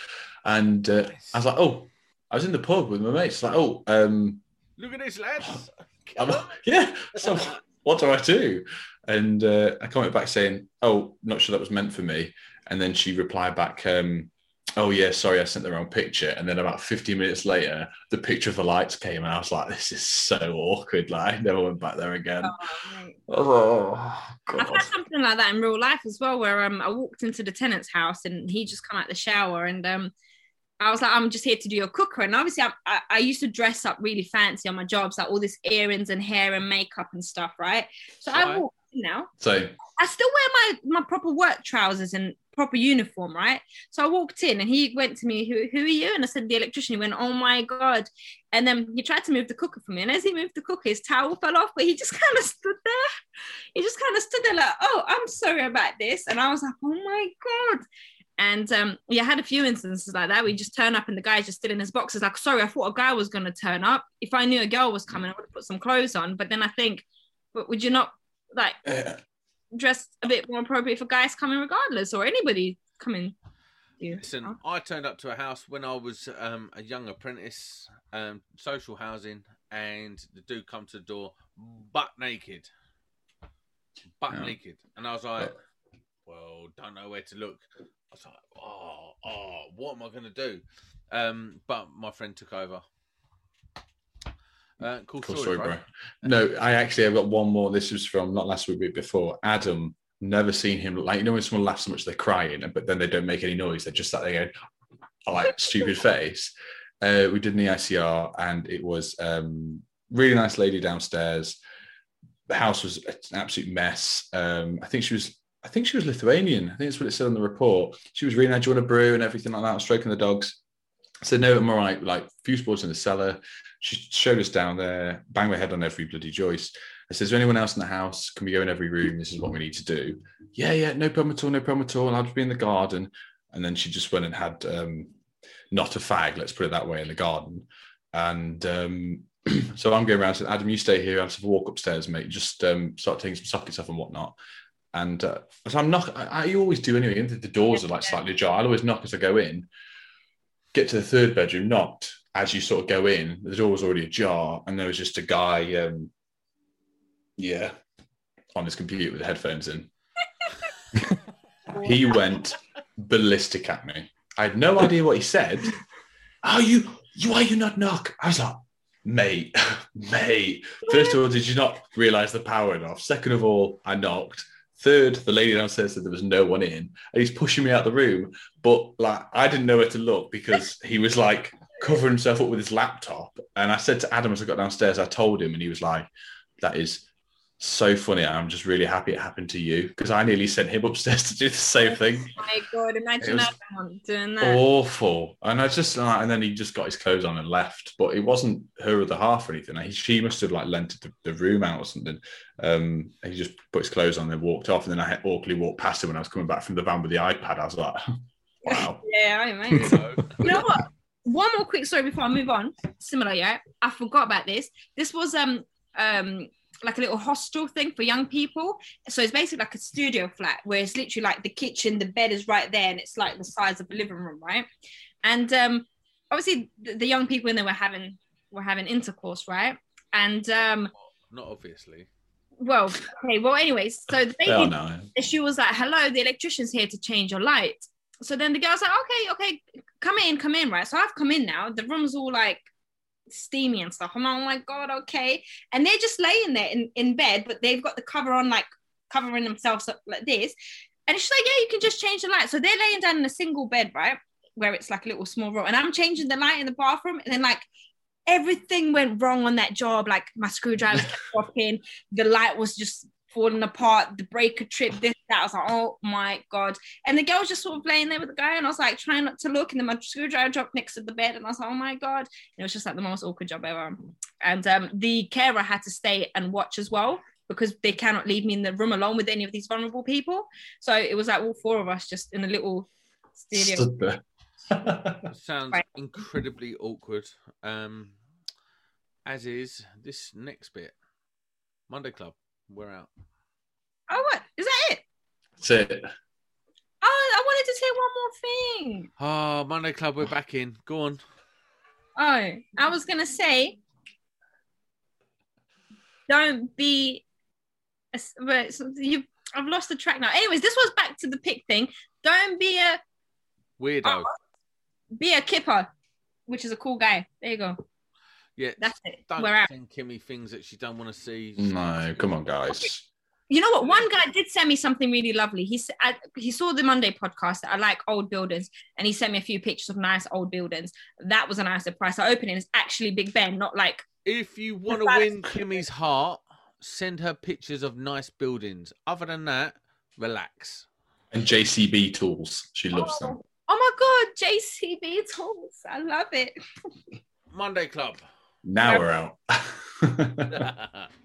And uh, nice. I was like, oh, I was in the pub with my mates. Like, oh. Um, Look at these lads. I'm, yeah. So what do I do? And uh, I commented back saying, oh, not sure that was meant for me. And then she replied back, um, oh, yeah, sorry, I sent the wrong picture. And then about fifteen minutes later, the picture of the lights came. And I was like, this is so awkward. Like, I never went back there again. Oh, oh God. I've had something like that in real life as well, where um, I walked into the tenant's house and he just come out the shower. And um, I was like, I'm just here to do your cooker. And obviously, I, I, I used to dress up really fancy on my jobs, like all this earrings and hair and makeup and stuff, right? So right. I walked. Now, so I still wear my my proper work trousers and proper uniform, right? So I walked in and he went to me, who, who are you? And I said, the electrician. He went, oh my God. And then he tried to move the cooker for me, and as he moved the cooker, his towel fell off, but he just kind of stood there he just kind of stood there like, oh, I'm sorry about this. And I was like, oh my God. And um yeah, I had a few instances like that. We just turn up and the guy's just still in his boxes. Like, sorry, I thought a guy was going to turn up. If I knew a girl was coming, I would have put some clothes on. But then I think, but would you not like yeah. dressed a bit more appropriate for guys coming regardless, or anybody coming? Yeah. Listen, I turned up to a house when I was um, a young apprentice, um, social housing, and the dude come to the door butt naked. Butt yeah. naked. And I was like, well, don't know where to look. I was like, oh, oh what am I going to do? Um, but my friend took over. Uh, cool, cool story, story bro. bro. No, I actually I've got one more. This was from not last week, but before. Adam, never seen him like, you know when someone laughs so much they're crying, but then they don't make any noise. They're just sat there going, oh, like stupid face. Uh, we did in the I C R, and it was um, really nice lady downstairs. The house was an absolute mess. Um, I think she was, I think she was Lithuanian. I think that's what it said on the report. She was really nice. Do you want a brew and everything like that? I was stroking the dogs. I said, no, I'm all right. Like, fuse boards in the cellar. She showed us down there, bang my head on every bloody joist. I said, is there anyone else in the house? Can we go in every room? This is what we need to do. Yeah, yeah, no problem at all, no problem at all. I'll just be in the garden. And then she just went and had um, not a fag, let's put it that way, in the garden. And um, so I'm going around and said, Adam, you stay here. I'll just walk upstairs, mate. Just um, start taking some sockets off and whatnot. And uh, so I'm knock. I, I always do anyway. The doors are like slightly ajar. I'll always knock as I go in. Get to the third bedroom, knocked. As you sort of go in, the door was already ajar, and there was just a guy, um, yeah, on his computer with the headphones in. He went ballistic at me. I had no idea what he said. Are you, you are you not knock? I was like, mate, mate. First of all, did you not realise the power went off? Second of all, I knocked. Third, the lady downstairs said there was no one in, and he's pushing me out the room. But like, I didn't know where to look because he was like covering himself up with his laptop. And I said to Adam as I got downstairs, I told him, and he was like, "That is so funny. I'm just really happy it happened to you because I nearly sent him upstairs to do the same thing." Oh my God, imagine that doing that. Awful. And I just, like, and then he just got his clothes on and left. But it wasn't her other half or anything. Like, she must have like lent the, the room out or something. Um, he just put his clothes on and walked off. And then I awkwardly walked past him when I was coming back from the van with the iPad. I was like, "Wow." Yeah, I mean, so. You know what? One more quick story before I move on. Similar, yeah. I forgot about this. This was um um. like a little hostel thing for young people. So it's basically like a studio flat where it's literally like the kitchen, the bed is right there, and it's like the size of a living room, right? And um, obviously the, the young people in there were having were having intercourse, right? And um, not obviously. Well, okay. Well, anyways, so the lady, oh, no. She was like, "Hello, the electrician's here to change your light." So then the girl's like, "Okay, okay, come in, come in, right?" So I've come in now. The room's all like steamy and stuff. I'm like, oh my God, okay. And they're just laying there in, in bed, but they've got the cover on, like covering themselves up like this. And she's like, yeah, you can just change the light. So they're laying down in a single bed, right? Where it's like a little small room. And I'm changing the light in the bathroom. And then like everything went wrong on that job. Like my screwdriver kept popping, the light was just falling apart, the breaker tripped, this, that. I was like, oh my God. And the girl was just sort of laying there with the guy, and I was like trying not to look, and then my screwdriver dropped next to the bed, and I was like, oh my God. And it was just like the most awkward job ever. And um, the carer had to stay and watch as well, because they cannot leave me in the room alone with any of these vulnerable people. So it was like all four of us just in a little studio. Stood there. Sounds right. Incredibly awkward. Um, as is this next bit. Monday Club, we're out. Oh, what? Is that it? That's it. Oh, I wanted to say one more thing. Oh, Monday Club, we're back in. Go on. Oh, I was going to say, don't be... A, you, I've lost the track now. Anyways, this was back to the pick thing. Don't be a... Weirdo. Uh, be a kipper, which is a cool guy. There you go. Yeah, that's it. Don't We're send out. Kimmy things that she don't want to see. No, come on, guys. You know what? One guy did send me something really lovely. He I, he saw the Monday podcast that I like old buildings, and he sent me a few pictures of nice old buildings. That was a nice surprise. I opened it. It's actually Big Ben, not like. If you want to win Kimmy's heart, send her pictures of nice buildings. Other than that, relax. And J C B tools. She loves oh. them. Oh my God, J C B tools. I love it. Monday Club. Now we're out.